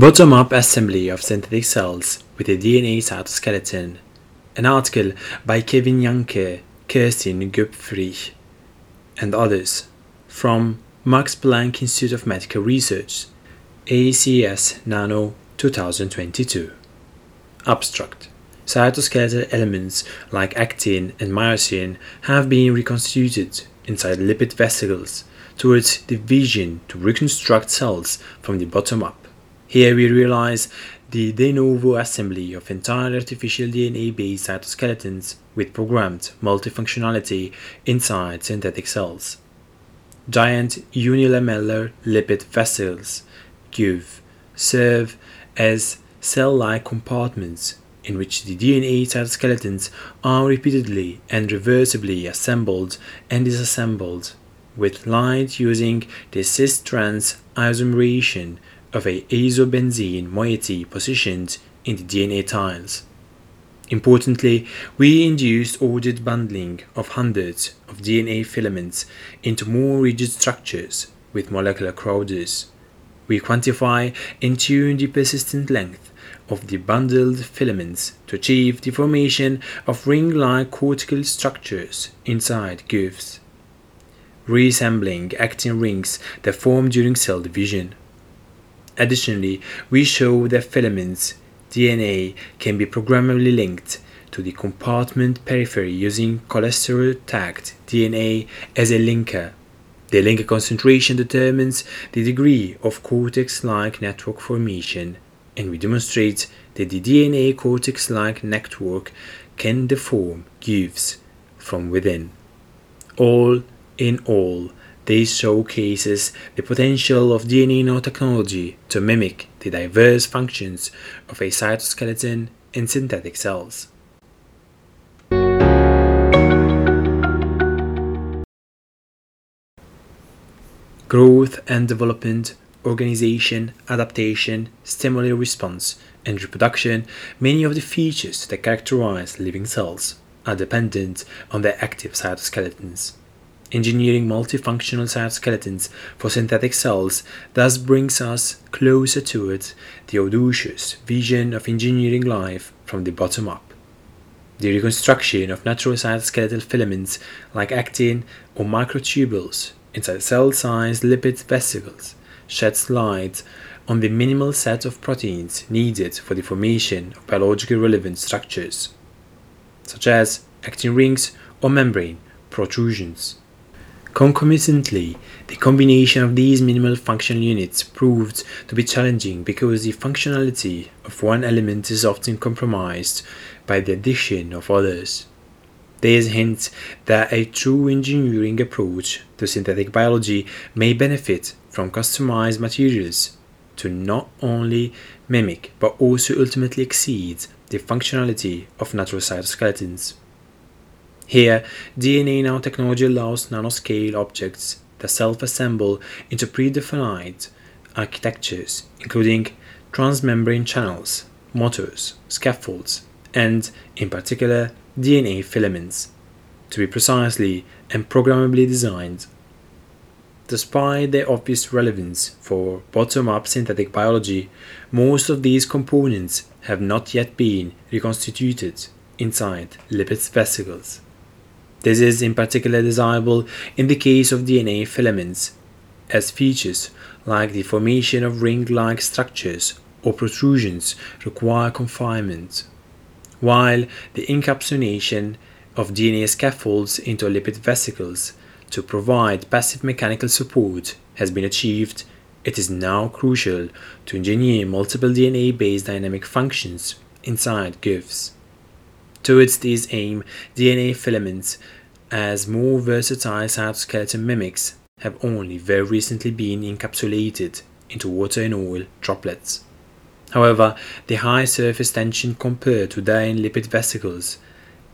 Bottom-up assembly of synthetic cells with a DNA cytoskeleton, an article by Kevin Janke, Kirsten Göpfrich, and others from Max Planck Institute of Medical Research, ACS Nano 2022. Abstract. Cytoskeletal elements like actin and myosin have been reconstituted inside lipid vesicles towards the vision to reconstruct cells from the bottom up. Here we realize the de novo assembly of entire artificial DNA-based cytoskeletons with programmed multifunctionality inside synthetic cells. Giant unilamellar lipid vessels, GUV, serve as cell-like compartments in which the DNA cytoskeletons are repeatedly and reversibly assembled and disassembled with light using the cis-trans isomerization of an azobenzene moiety positioned in the DNA tiles. Importantly, we induced ordered bundling of hundreds of DNA filaments into more rigid structures with molecular crowders. We quantify and tune the persistent length of the bundled filaments to achieve the formation of ring-like cortical structures inside GUVs, resembling actin rings that form during cell division. Additionally, we show that filaments DNA can be programmably linked to the compartment periphery using cholesterol-tagged DNA as a linker. The linker concentration determines the degree of cortex-like network formation, and we demonstrate that the DNA cortex-like network can deform GUVs from within. All in all, this showcases the potential of DNA nanotechnology to mimic the diverse functions of a cytoskeleton in synthetic cells. Growth and development, organization, adaptation, stimuli response, and reproduction, many of the features that characterize living cells, are dependent on their active cytoskeletons. Engineering multifunctional cytoskeletons for synthetic cells thus brings us closer towards the audacious vision of engineering life from the bottom up. The reconstruction of natural cytoskeletal filaments like actin or microtubules inside cell-sized lipid vesicles sheds light on the minimal set of proteins needed for the formation of biologically relevant structures, such as actin rings or membrane protrusions. Concomitantly, the combination of these minimal functional units proved to be challenging because the functionality of one element is often compromised by the addition of others. This hints that a true engineering approach to synthetic biology may benefit from customized materials to not only mimic but also ultimately exceed the functionality of natural cytoskeletons. Here, DNA nanotechnology allows nanoscale objects that self-assemble into predefined architectures, including transmembrane channels, motors, scaffolds, and, in particular, DNA filaments, to be precisely and programmably designed. Despite their obvious relevance for bottom-up synthetic biology, most of these components have not yet been reconstituted inside lipid vesicles. This is in particular desirable in the case of DNA filaments, as features like the formation of ring-like structures or protrusions require confinement, while the encapsulation of DNA scaffolds into lipid vesicles to provide passive mechanical support has been achieved. It is now crucial to engineer multiple DNA-based dynamic functions inside GUVs. Towards this aim, DNA filaments, as more versatile cytoskeleton mimics, have only very recently been encapsulated into water and oil droplets. However, the high surface tension compared to their lipid vesicles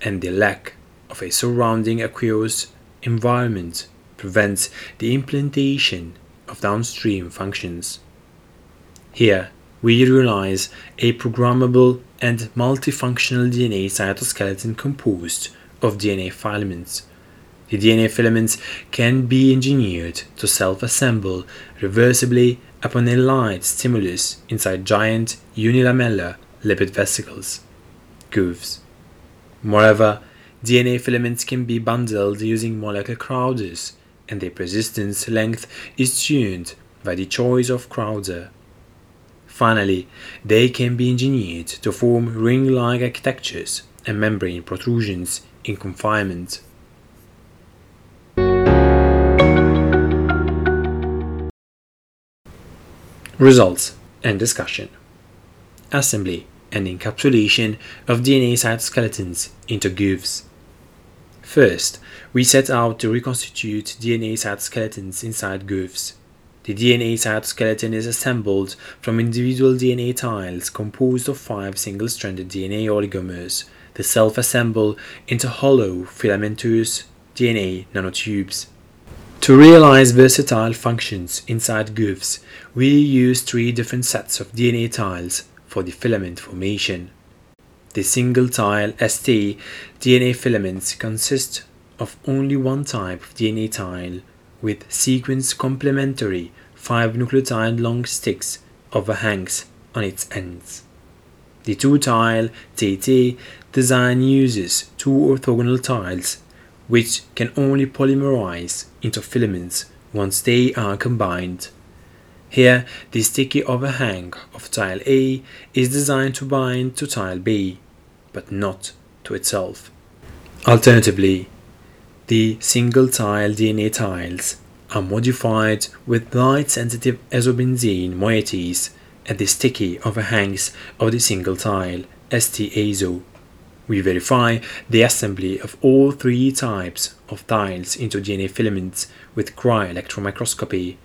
and the lack of a surrounding aqueous environment prevents the implementation of downstream functions. Here, we realize a programmable and multifunctional DNA cytoskeleton composed of DNA filaments. The DNA filaments can be engineered to self-assemble reversibly upon a light stimulus inside giant unilamellar lipid vesicles, GUVs. Moreover, DNA filaments can be bundled using molecular crowders, and their persistence length is tuned by the choice of crowder. Finally, they can be engineered to form ring-like architectures and membrane protrusions in confinement. Results and discussion. Assembly and encapsulation of DNA cytoskeletons into GUVs. First, we set out to reconstitute DNA cytoskeletons inside GUVs. The DNA cytoskeleton is assembled from individual DNA tiles composed of 5 single-stranded DNA oligomers that self-assemble into hollow filamentous DNA nanotubes. To realize versatile functions inside GUVs, we use 3 different sets of DNA tiles for the filament formation. The single tile ST DNA filaments consist of only one type of DNA tile, with sequence-complementary 5 nucleotide-long sticks overhangs on its ends. The two-tile TT design uses 2 orthogonal tiles, which can only polymerize into filaments once they are combined. Here, the sticky overhang of tile A is designed to bind to tile B, but not to itself. Alternatively, the single-tile DNA tiles are modified with light-sensitive azobenzene moieties at the sticky overhangs of the single-tile STAZO. We verify the assembly of all 3 types of tiles into DNA filaments with cryo-electron microscopy,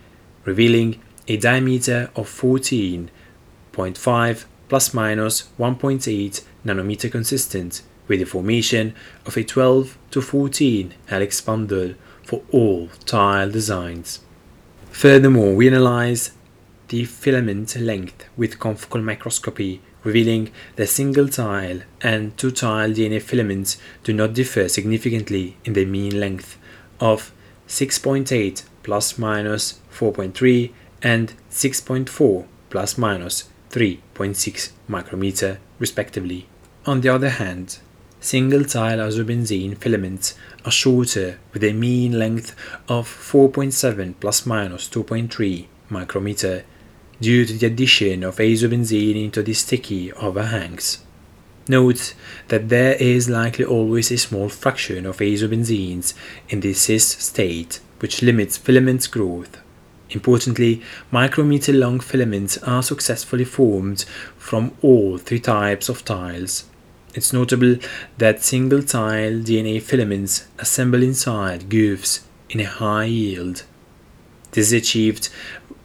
revealing a diameter of 14.5 plus minus 1.8 nanometer consistent with the formation of a 12 to 14 helix bundle for all tile designs. Furthermore, we analyze the filament length with confocal microscopy, revealing that single tile and two tile DNA filaments do not differ significantly in their mean length of 6.8 plus minus 4.3 and 6.4 plus minus 3.6 micrometer respectively. On the other hand, single-tile azobenzene filaments are shorter with a mean length of 4.7 plus minus 2.3 micrometer due to the addition of azobenzene into the sticky overhangs. Note that there is likely always a small fraction of azobenzenes in the cis state, which limits filament growth. Importantly, micrometer-long filaments are successfully formed from all 3 types of tiles. It's notable that single-tile DNA filaments assemble inside GUVs in a high yield. This is achieved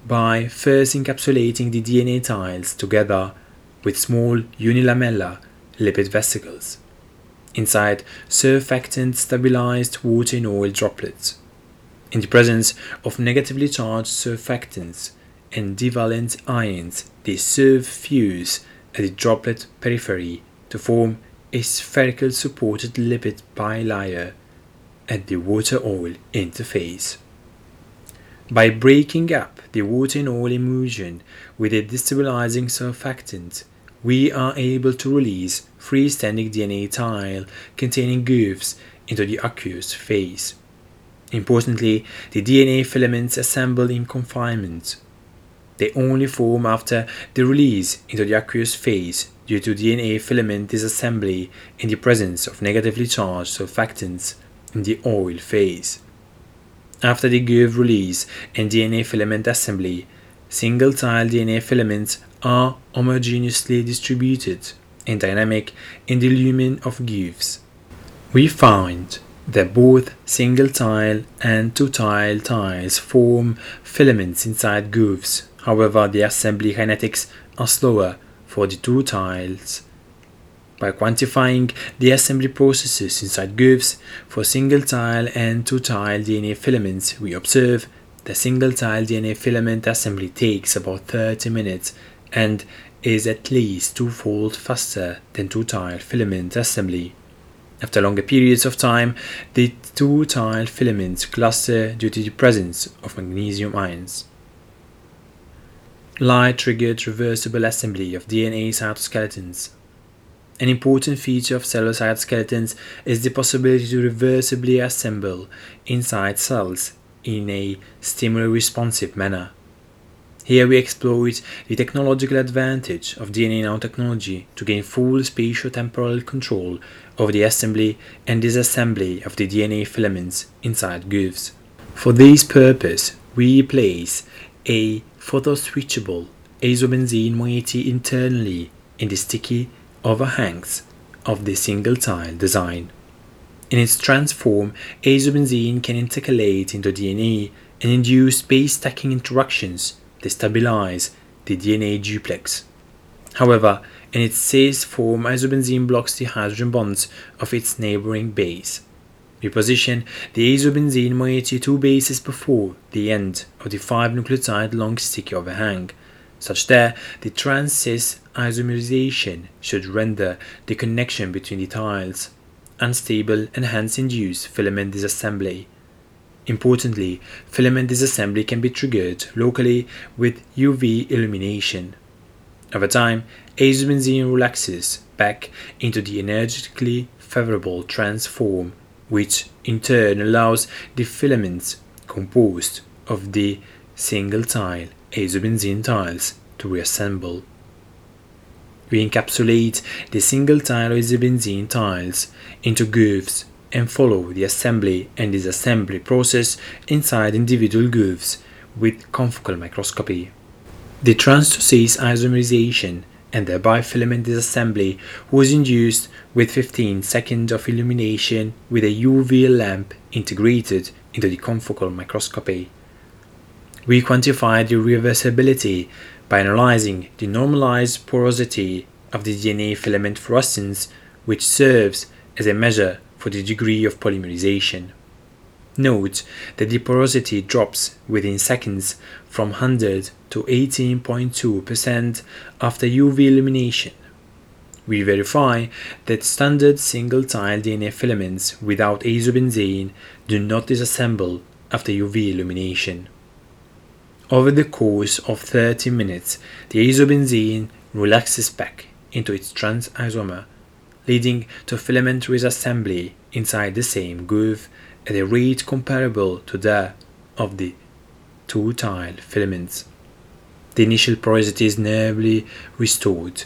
by first encapsulating the DNA tiles together with small unilamellar lipid vesicles. Inside, surfactant-stabilized water and oil droplets. In the presence of negatively charged surfactants and divalent ions, the surf fuse at the droplet periphery to form a spherical supported lipid bilayer at the water-oil interface. By breaking up the water and oil emulsion with a destabilizing surfactant, we are able to release freestanding DNA tile containing GUVs into the aqueous phase. Importantly, the DNA filaments assemble in confinement. They only form after the release into the aqueous phase due to DNA filament disassembly in the presence of negatively charged surfactants in the oil phase. After the GUV release and DNA filament assembly, single-tile DNA filaments are homogeneously distributed and dynamic in the lumen of GUVs. We find that both single-tile and two-tile tiles form filaments inside GUVs. However, the assembly kinetics are slower for the two tiles. By quantifying the assembly processes inside GUVs for single-tile and two-tile DNA filaments, we observe the single-tile DNA filament assembly takes about 30 minutes and is at least 2-fold faster than two-tile filament assembly. After longer periods of time, the two-tile filaments cluster due to the presence of magnesium ions. Light triggered reversible assembly of DNA cytoskeletons. An important feature of cellular cytoskeletons is the possibility to reversibly assemble inside cells in a stimuli-responsive manner. Here we exploit the technological advantage of DNA nanotechnology to gain full spatiotemporal control over the assembly and disassembly of the DNA filaments inside GUVs. For this purpose, we place a photoswitchable azobenzene moiety internally in the sticky overhangs of the single tile design. In its transform, azobenzene can intercalate into DNA and induce base-stacking interactions to stabilize the DNA duplex. However, in its cis form, azobenzene blocks the hydrogen bonds of its neighboring base. We position the azobenzene moiety two bases before the end of the 5-nucleotide long sticky overhang, such that the trans-cis isomerization should render the connection between the tiles unstable and hence induce filament disassembly. Importantly, filament disassembly can be triggered locally with UV illumination. Over time, azobenzene relaxes back into the energetically favorable transform, which in turn allows the filaments composed of the single tile azobenzene tiles to reassemble. We encapsulate the single tile azobenzene tiles into GUVs and follow the assembly and disassembly process inside individual GUVs with confocal microscopy. The trans-to-cis isomerization and thereby filament disassembly was induced with 15 seconds of illumination with a UV lamp integrated into the confocal microscopy. We quantified the reversibility by analyzing the normalized porosity of the DNA filament fluorescence, which serves as a measure for the degree of polymerization. Note that the porosity drops within seconds from 100 to 18.2% after UV illumination. We verify that standard single-tile DNA filaments without azobenzene do not disassemble after UV illumination. Over the course of 30 minutes, the azobenzene relaxes back into its trans isomer, leading to filament reassembly inside the same groove at a rate comparable to that of the two-tile filaments. The initial porosity is nearly restored.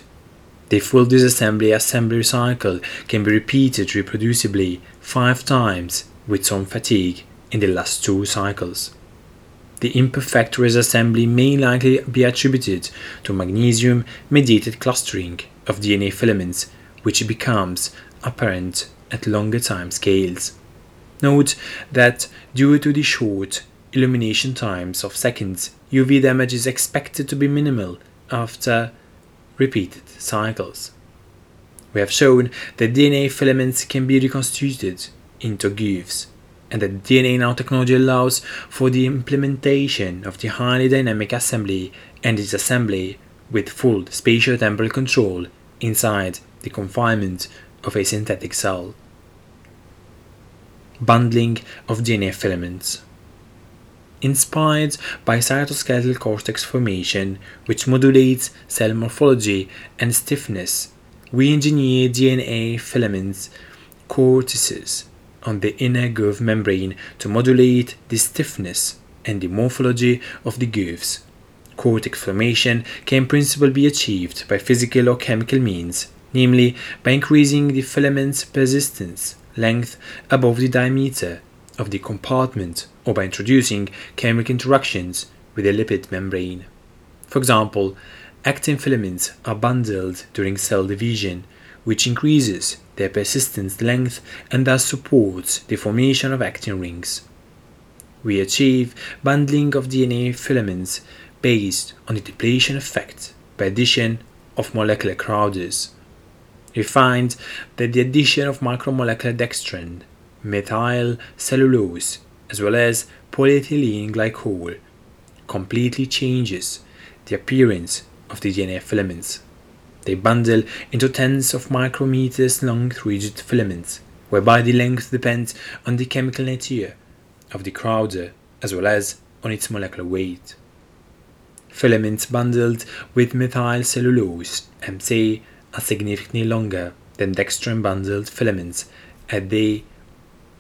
The full disassembly assembly cycle can be repeated reproducibly 5 times with some fatigue in the last 2 cycles. The imperfect reassembly may likely be attributed to magnesium-mediated clustering of DNA filaments, which becomes apparent at longer time scales. Note that due to the short illumination times of seconds, UV damage is expected to be minimal after repeated cycles. We have shown that DNA filaments can be reconstituted into GUVs, and that DNA nanotechnology allows for the implementation of the highly dynamic assembly and disassembly with full spatiotemporal control inside the confinement of a synthetic cell. Bundling of DNA filaments. Inspired by cytoskeletal cortex formation, which modulates cell morphology and stiffness, we engineer DNA filaments cortices on the inner GUV membrane to modulate the stiffness and the morphology of the GUVs. Cortex formation can in principle be achieved by physical or chemical means, namely by increasing the filament's persistence length above the diameter of the compartment or by introducing chemical interactions with the lipid membrane. For example, actin filaments are bundled during cell division, which increases their persistence length and thus supports the formation of actin rings. We achieve bundling of DNA filaments based on the depletion effect by addition of molecular crowders. We find that the addition of macromolecular dextrin, methyl cellulose, as well as polyethylene glycol completely changes the appearance of the DNA filaments. They bundle into tens of micrometers long rigid filaments, whereby the length depends on the chemical nature of the crowder as well as on its molecular weight. Filaments bundled with methyl cellulose, MC, are significantly longer than dextran bundled filaments at the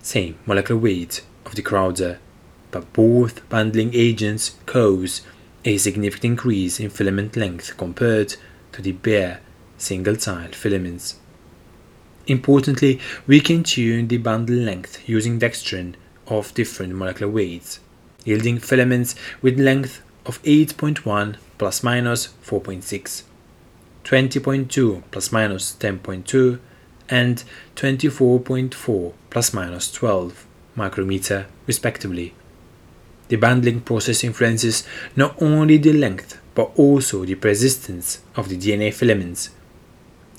same molecular weight of the crowder, but both bundling agents cause a significant increase in filament length compared to the bare single-tiled filaments. Importantly, we can tune the bundle length using dextran of different molecular weights, yielding filaments with length of 8.1 plus minus 4.6, 20.2 plus minus 10.2, and 24.4 plus minus 12 micrometer, respectively. The bundling process influences not only the length but also the persistence of the DNA filaments.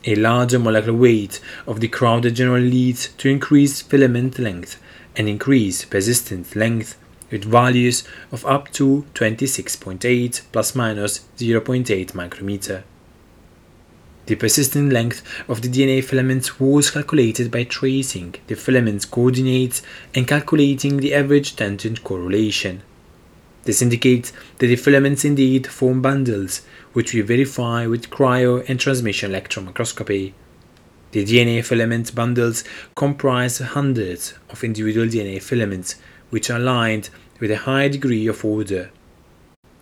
A larger molecular weight of the crowded generally leads to increased filament length and increased persistent length, with values of up to 26.8 plus minus 0.8 micrometer. The persistent length of the DNA filaments was calculated by tracing the filaments' coordinates and calculating the average tangent correlation. This indicates that the filaments indeed form bundles, which we verify with cryo and transmission electron microscopy. The DNA filament bundles comprise hundreds of individual DNA filaments, which are lined with a high degree of order.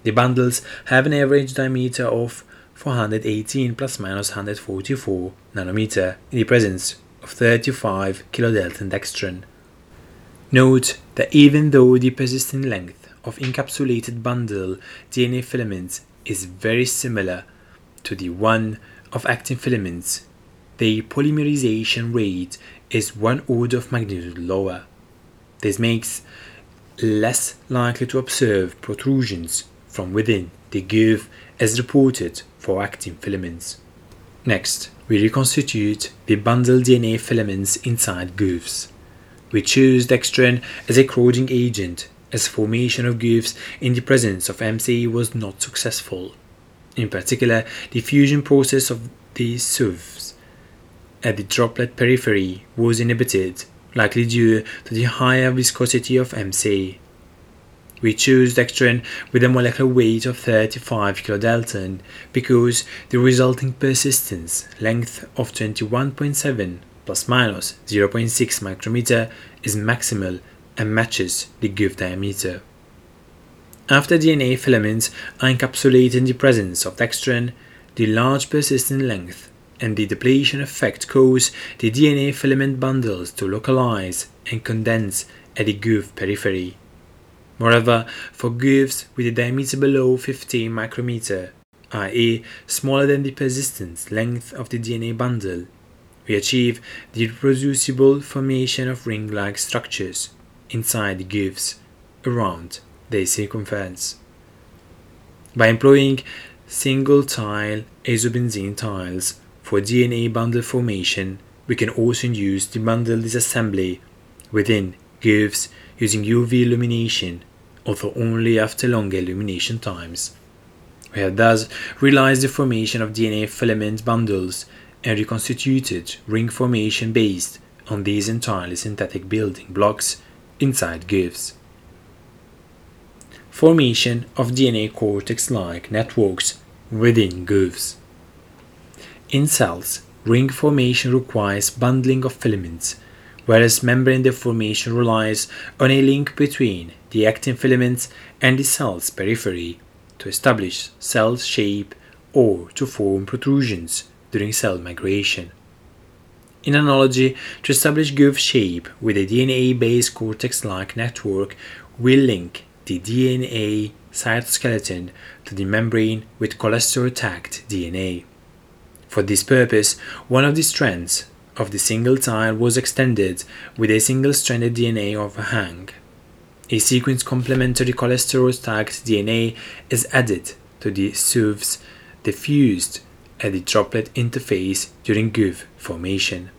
The bundles have an average diameter of 418 plus minus 144 nanometer in the presence of 35 kilodalton dextran. Note that even though the persistent length of encapsulated bundle DNA filaments is very similar to the one of actin filaments, the polymerization rate is one order of magnitude lower. This makes less likely to observe protrusions from within the GUV as reported for actin filaments. Next, we reconstitute the bundled DNA filaments inside GUVs. We choose dextran as a crowding agent, as formation of GUVs in the presence of MC was not successful. In particular, the fusion process of the SUVs at the droplet periphery was inhibited, likely due to the higher viscosity of MC. We choose dextran with a molecular weight of 35 kilodalton because the resulting persistence length of 21.7 plus minus 0.6 micrometer is maximal and matches the GUV diameter. After DNA filaments are encapsulated in the presence of dextran, the large persistent length and the depletion effect cause the DNA filament bundles to localize and condense at the GUV periphery. Moreover, for GUVs with a diameter below 15 micrometer, i.e. smaller than the persistence length of the DNA bundle, we achieve the reproducible formation of ring-like structures inside the GUVs around their circumference. By employing single-tile azobenzene tiles for DNA bundle formation, we can also induce the bundle disassembly within GUVs using UV illumination, although only after longer illumination times. We have thus realized the formation of DNA filament bundles and reconstituted ring formation based on these entirely synthetic building blocks inside GUVs. Formation of DNA cortex-like networks within GUVs. In cells, ring formation requires bundling of filaments, whereas membrane deformation relies on a link between the actin filaments and the cell's periphery to establish cell shape or to form protrusions during cell migration. In analogy, to establish GUV shape with a DNA-based cortex-like network, we link the DNA cytoskeleton to the membrane with cholesterol-tagged DNA. For this purpose, one of the strands of the single tile was extended with a single-stranded DNA overhang. A sequence complementary cholesterol-tagged DNA is added to the SUVs diffused at the droplet interface during GUV formation.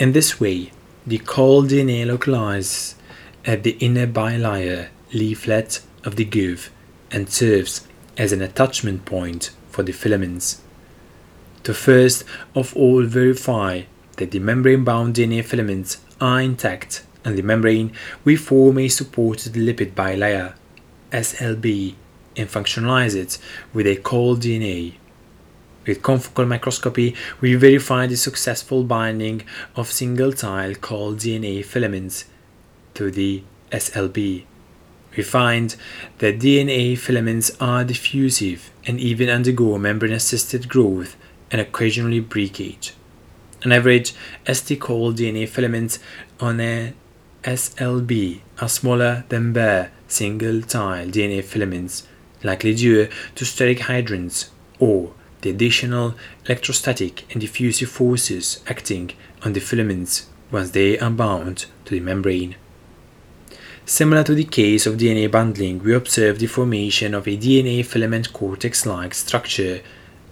In this way, the cold DNA localizes at the inner bilayer leaflet of the GUV and serves as an attachment point for the filaments. To first of all verify that the membrane-bound DNA filaments are intact and the membrane, we form a supported lipid bilayer, SLB, and functionalize it with a cold DNA. With confocal microscopy, we verify the successful binding of single tile called DNA filaments to the SLB. We find that DNA filaments are diffusive and even undergo membrane-assisted growth and occasionally breakage. On average, ST cold DNA filaments on a SLB are smaller than bare single tile DNA filaments, likely due to steric hydrants or the additional electrostatic and diffusive forces acting on the filaments once they are bound to the membrane. Similar to the case of DNA bundling, we observe the formation of a DNA filament cortex-like structure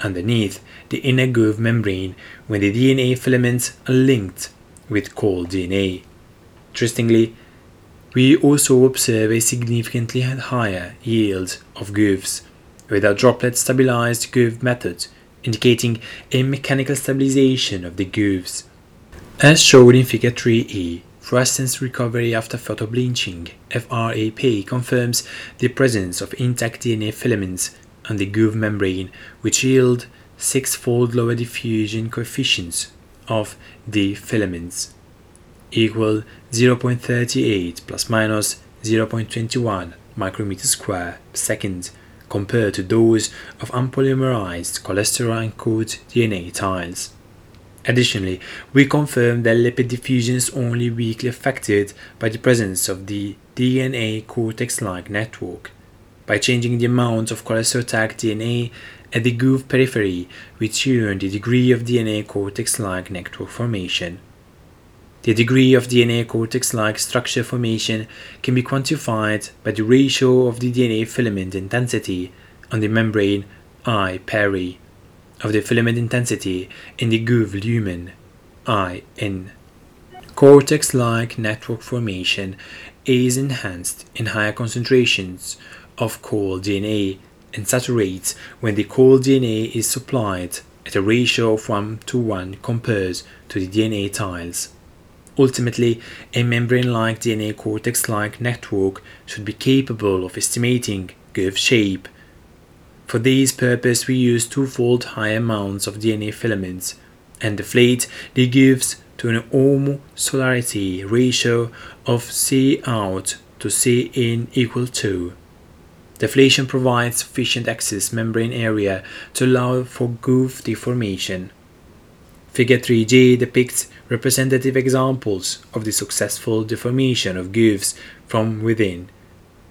underneath the inner groove membrane when the DNA filaments are linked with cold DNA. Interestingly, we also observe a significantly higher yield of GUVs with our droplet stabilized GUV method, indicating a mechanical stabilization of the GUVs, as shown in Figure 3E. Fluorescence recovery after photobleaching (FRAP) confirms the presence of intact DNA filaments on the GUV membrane, which yield 6-fold lower diffusion coefficients of the filaments, equal 0.38 plus minus 0.21 micrometers square per second, compared to those of unpolymerized cholesterol-encoded DNA tiles. Additionally, we confirm that lipid diffusion is only weakly affected by the presence of the DNA cortex-like network. By changing the amount of cholesterol-tagged DNA at the GUV periphery, we tune the degree of DNA cortex-like network formation. The degree of DNA cortex-like structure formation can be quantified by the ratio of the DNA filament intensity on the membrane I peri of the filament intensity in the GUV lumen, IN. Cortex-like network formation is enhanced in higher concentrations of cold DNA and saturates when the cold DNA is supplied at a ratio of 1:1 compared to the DNA tiles. Ultimately, a membrane-like DNA cortex-like network should be capable of estimating GUV shape. For this purpose, we use 2-fold higher amounts of DNA filaments and deflate the GUVs to an homo-solarity ratio of C out to C in equal 2. Deflation provides sufficient excess membrane area to allow for GUV deformation. Figure 3G depicts representative examples of the successful deformation of GUVs from within.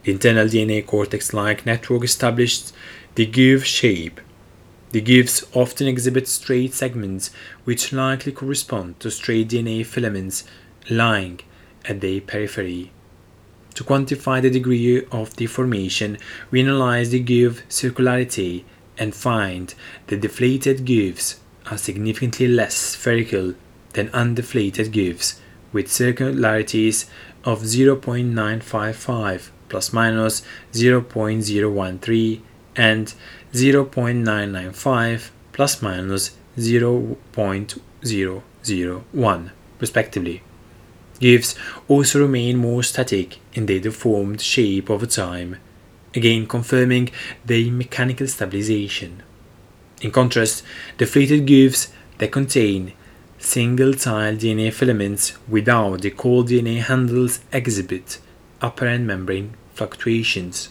The internal DNA cortex-like network established the GUV shape. The GUVs often exhibit straight segments, which likely correspond to straight DNA filaments lying at their periphery. To quantify the degree of deformation, we analyze the GUV circularity and find that deflated GUVs are significantly less spherical than undeflated GUVs, with circularities of 0.955 plus minus 0.013 and 0.995 plus minus 0.001 respectively. GUVs also remain more static in their deformed shape over time, again confirming their mechanical stabilization. In contrast, deflated GUVs that contain single-tile DNA filaments without the cold DNA handles exhibit apparent membrane fluctuations.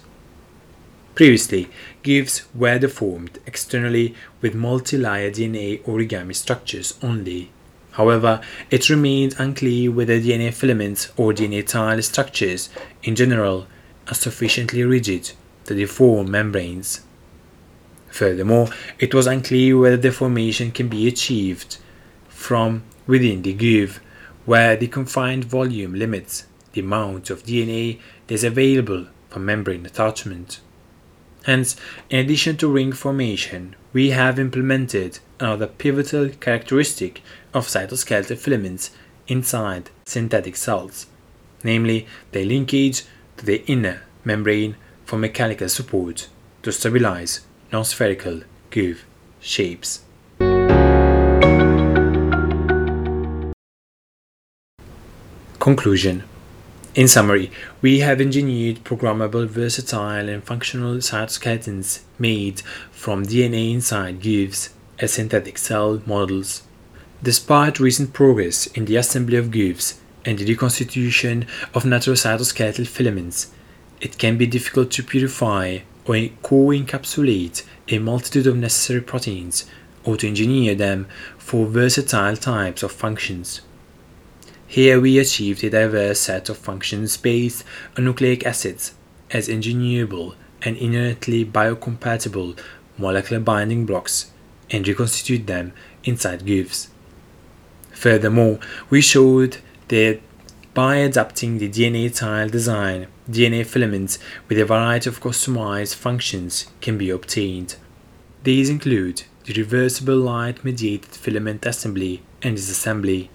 Previously, GUVs were deformed externally with multi-layer DNA origami structures only. However, it remains unclear whether DNA filaments or DNA tile structures in general are sufficiently rigid to deform membranes. Furthermore, it was unclear whether deformation can be achieved from within the GUV, where the confined volume limits the amount of DNA that is available for membrane attachment. Hence, in addition to ring formation, we have implemented another pivotal characteristic of cytoskeletal filaments inside synthetic cells, namely their linkage to the inner membrane for mechanical support to stabilize non-spherical GUV shapes. Conclusion. In summary, we have engineered programmable, versatile and functional cytoskeletons made from DNA inside GUVs as synthetic cell models. Despite recent progress in the assembly of GUVs and the reconstitution of natural cytoskeletal filaments, it can be difficult to purify or co-encapsulate a multitude of necessary proteins or to engineer them for versatile types of functions. Here we achieved a diverse set of functions based on nucleic acids as engineerable and inertly biocompatible molecular binding blocks and reconstitute them inside GUVs. Furthermore, we showed that by adapting the DNA tile design, DNA filaments with a variety of customized functions can be obtained. These include the reversible light-mediated filament assembly and disassembly,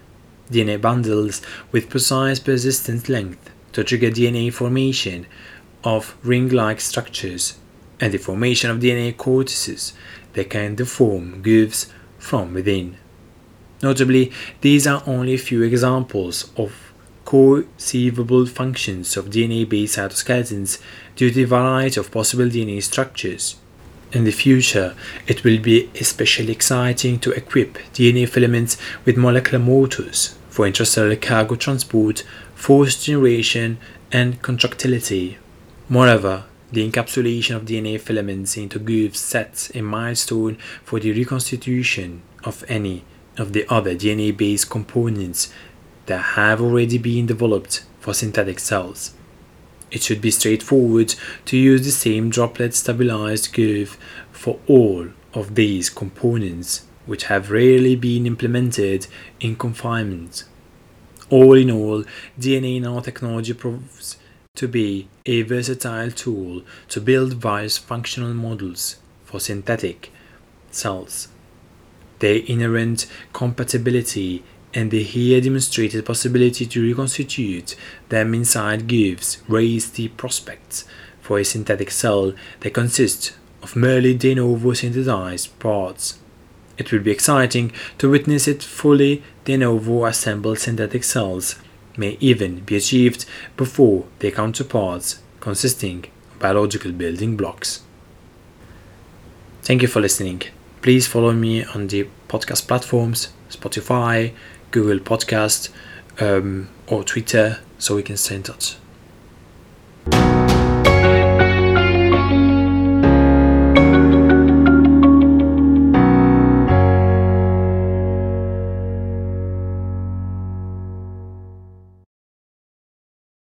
DNA bundles with precise persistent length to trigger DNA formation of ring-like structures, and the formation of DNA cortices that can deform GUVs from within. Notably, these are only a few examples of co-sievable functions of DNA-based cytoskeletons due to a variety of possible DNA structures. In the future, it will be especially exciting to equip DNA filaments with molecular motors for intracellular cargo transport, force generation, and contractility. Moreover, the encapsulation of DNA filaments into GUVs sets a milestone for the reconstitution of any of the other DNA-based components that have already been developed for synthetic cells. It should be straightforward to use the same droplet-stabilized GUV for all of these components, which have rarely been implemented in confinement. All in all, DNA nanotechnology proves to be a versatile tool to build various functional models for synthetic cells. Their inherent compatibility and the here demonstrated possibility to reconstitute them inside GUVs raise the prospects for a synthetic cell that consists of merely de novo synthesized parts. It will be exciting to witness it fully de novo assembled synthetic cells may even be achieved before their counterparts consisting of biological building blocks. Thank you for listening. Please follow me on the podcast platforms, Spotify, Google Podcast, or Twitter, so we can stay in touch.